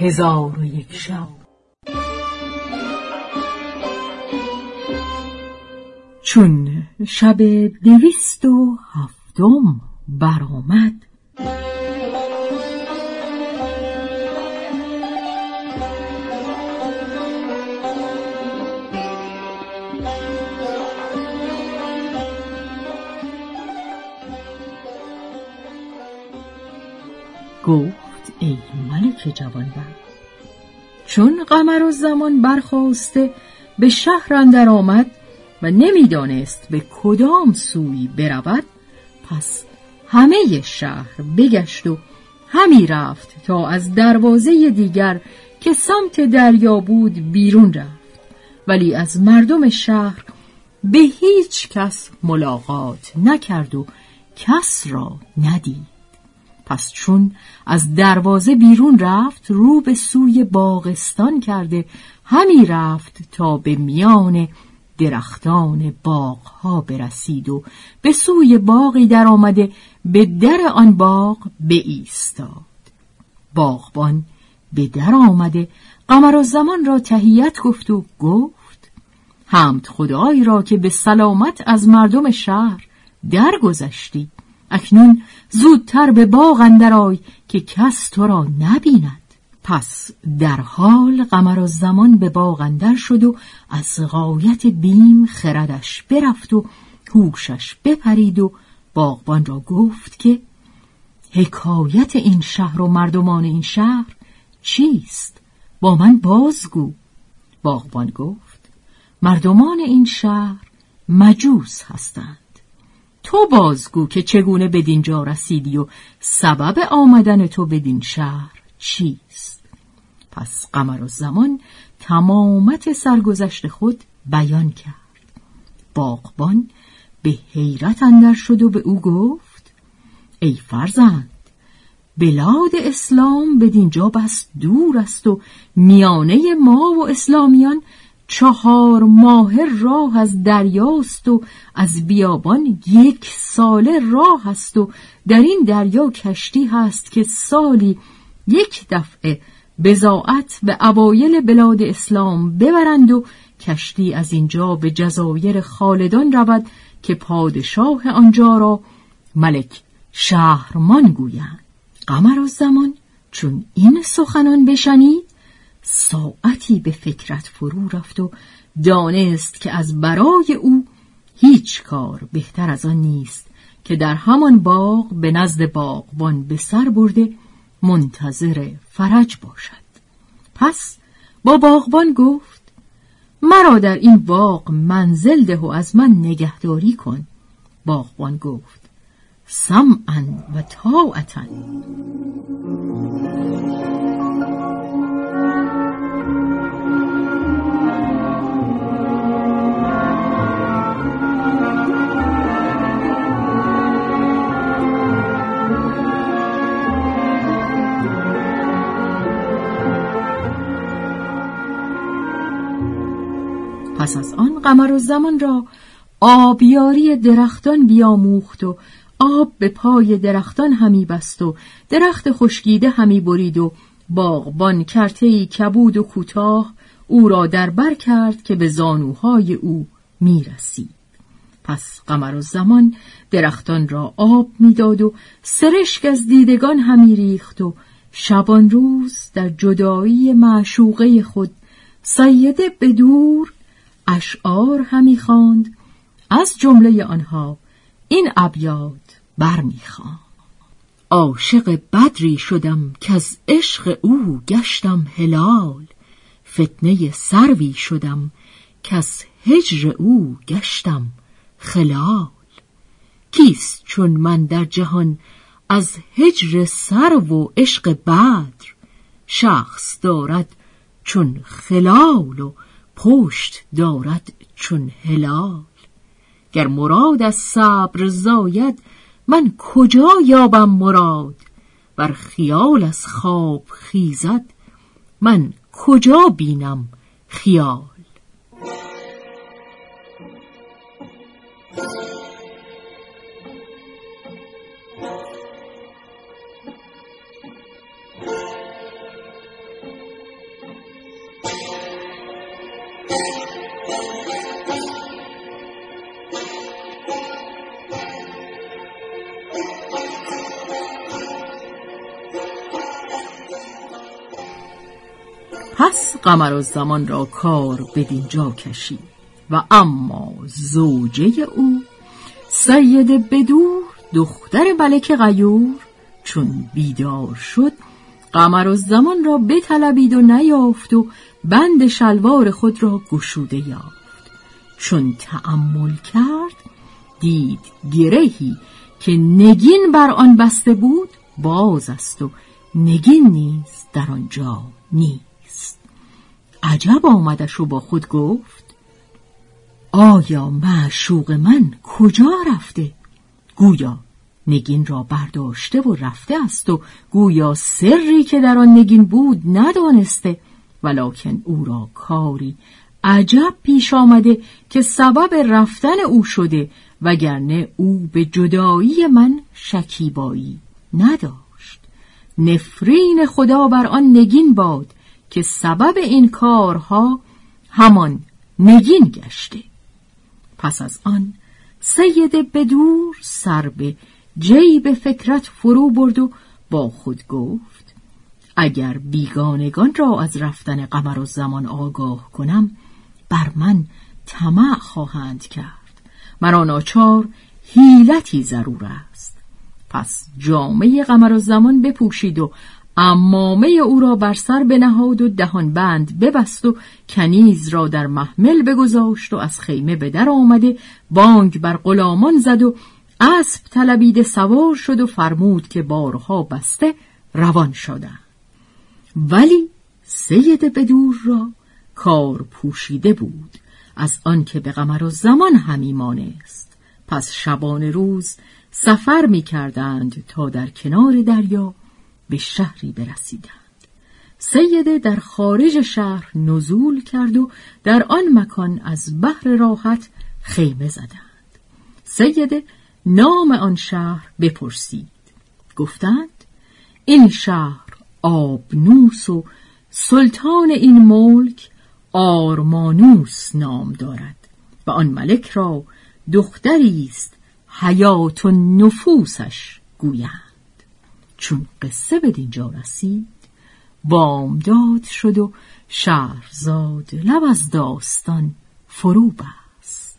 هزار و یک شب. چون شب 207 برآمد، گفت ای ملک جوانبخت، چون قمر و زمان برخاسته به شهر اندر آمد و نمیدانست به کدام سوی برود، پس همه شهر بگشت و همی رفت تا از دروازه دیگر که سمت دریا بود بیرون رفت، ولی از مردم شهر به هیچ کس ملاقات نکرد و کس را ندید. پس چون از دروازه بیرون رفت، رو به سوی باغستان کرده همی رفت تا به میان درختان باغها برسید و به سوی باغی در آمده به در آن باغ بایستاد. باغبان به در آمده قمر و زمان را تحیت گفت و گفت حمد خدای را که به سلامت از مردم شهر درگذشتی، اکنون زودتر به باغ اندر آی که کس تو را نبیند. پس در حال قمر زمان به باغ اندر شد و از غایت بیم خردش برفت و هوشش بپرید و باغبان را گفت که حکایت این شهر و مردمان این شهر چیست؟ با من بازگو. باغبان گفت مردمان این شهر مجوس هستند، تو بازگو که چگونه بدینجا رسیدی و سبب آمدن تو بدین شهر چیست؟ پس قمر زمان تمامت سرگذشت خود بیان کرد. باغبان به حیرت اندر شد و به او گفت ای فرزند، بلاد اسلام بدینجا بس دور است و میانه ما و اسلامیان 4 ماهه راه از دریاست و از بیابان 1 ساله راه است و در این دریا کشتی هست که سالی 1 دفعه بضاعت به اوایل بلاد اسلام ببرند و کشتی از اینجا به جزایر خالدان رود که پادشاه آنجا را ملک شهرمان گویند. قمرالزمان چون این سخنان بشنید، ساعتی به فکرت فرو رفت و دانست که از برای او هیچ کار بهتر از آن نیست که در همان باغ به نزد باغبان به سر برده منتظر فرج باشد. پس با باغبان گفت مرا در این باغ منزل ده و از من نگهداری کن. باغبان گفت سمعاً و طاعتاً. پس از آن قمر زمان را آبیاری درختان بیاموخت و آب به پای درختان همی بست و درخت خشکیده همی برید و باغبان کرته‌ای کبود و کوتاه او را دربر کرد که به زانوهای او میرسید. پس قمر زمان درختان را آب میداد و سرشک از دیدگان همی ریخت و شبان روز در جدایی معشوقه خود سیده به دور اشعار همی خواند، از جمله آنها این ابیات برمی‌خواند: عاشق بدری شدم که از عشق او گشتم هلال، فتنه سروی شدم که از هجر او گشتم خلال. کیست چون من در جهان از هجر سرو و عشق بدر، شخص دارد چون خلال و پشت دارد چون هلال. گر مراد از صبر زاید من کجا یابم مراد، ور خیال از خواب خیزد من کجا بینم خیال. پس قمر الزمان را کار بدینجا کشید و اما زوجه او سید بدور دختر ملک غیور چون بیدار شد قمر الزمان را بطلبید و نیافت و بند شلوار خود را گشوده یافت. چون تأمل کرد دید گرهی که نگین بر آن بسته بود باز است و نگین نیز در آنجا نیست. عجب آمدش و با خود گفت آیا معشوق من کجا رفته؟ گویا نگین را برداشته و رفته است و گویا سری که در آن نگین بود ندانسته، ولکن او را کاری عجب پیش آمده که سبب رفتن او شده، وگرنه او به جدایی من شکیبایی نداشت. نفرین خدا بر آن نگین باد که سبب این کارها همان نگین گشته. پس از آن سید بدور سر به جیب فکرت فرو برد و با خود گفت اگر بیگانگان را از رفتن قمر الزمان آگاه کنم بر من طمع خواهند کرد، مرا ناچار حیلتی ضرور است. پس جامه قمر الزمان بپوشید و عمامه او را بر سر بنهاد و دهان بند ببست و کنیز را در محمل بگذاشت و از خیمه به در آمده بانگ بر غلامان زد و اسب طلبیده سوار شد و فرمود که بارها بسته روان شدند. ولی سید بدور را کار پوشیده بود از آن که به قمر الزمان همی مانست. پس شبانه روز سفر می کردند تا در کنار دریا به شهری برسیدند. سیده در خارج شهر نزول کرد و در آن مکان از بحر راحت خیمه زدند. سیده نام آن شهر بپرسید. گفتند این شهر آبنوس و سلطان این ملک آرمانوس نام دارد و آن ملک را دختری است حیات النفوسش گویند. چون قصه به دینجا رسید بامداد شد و شهرزاد لب از داستان فرو بست.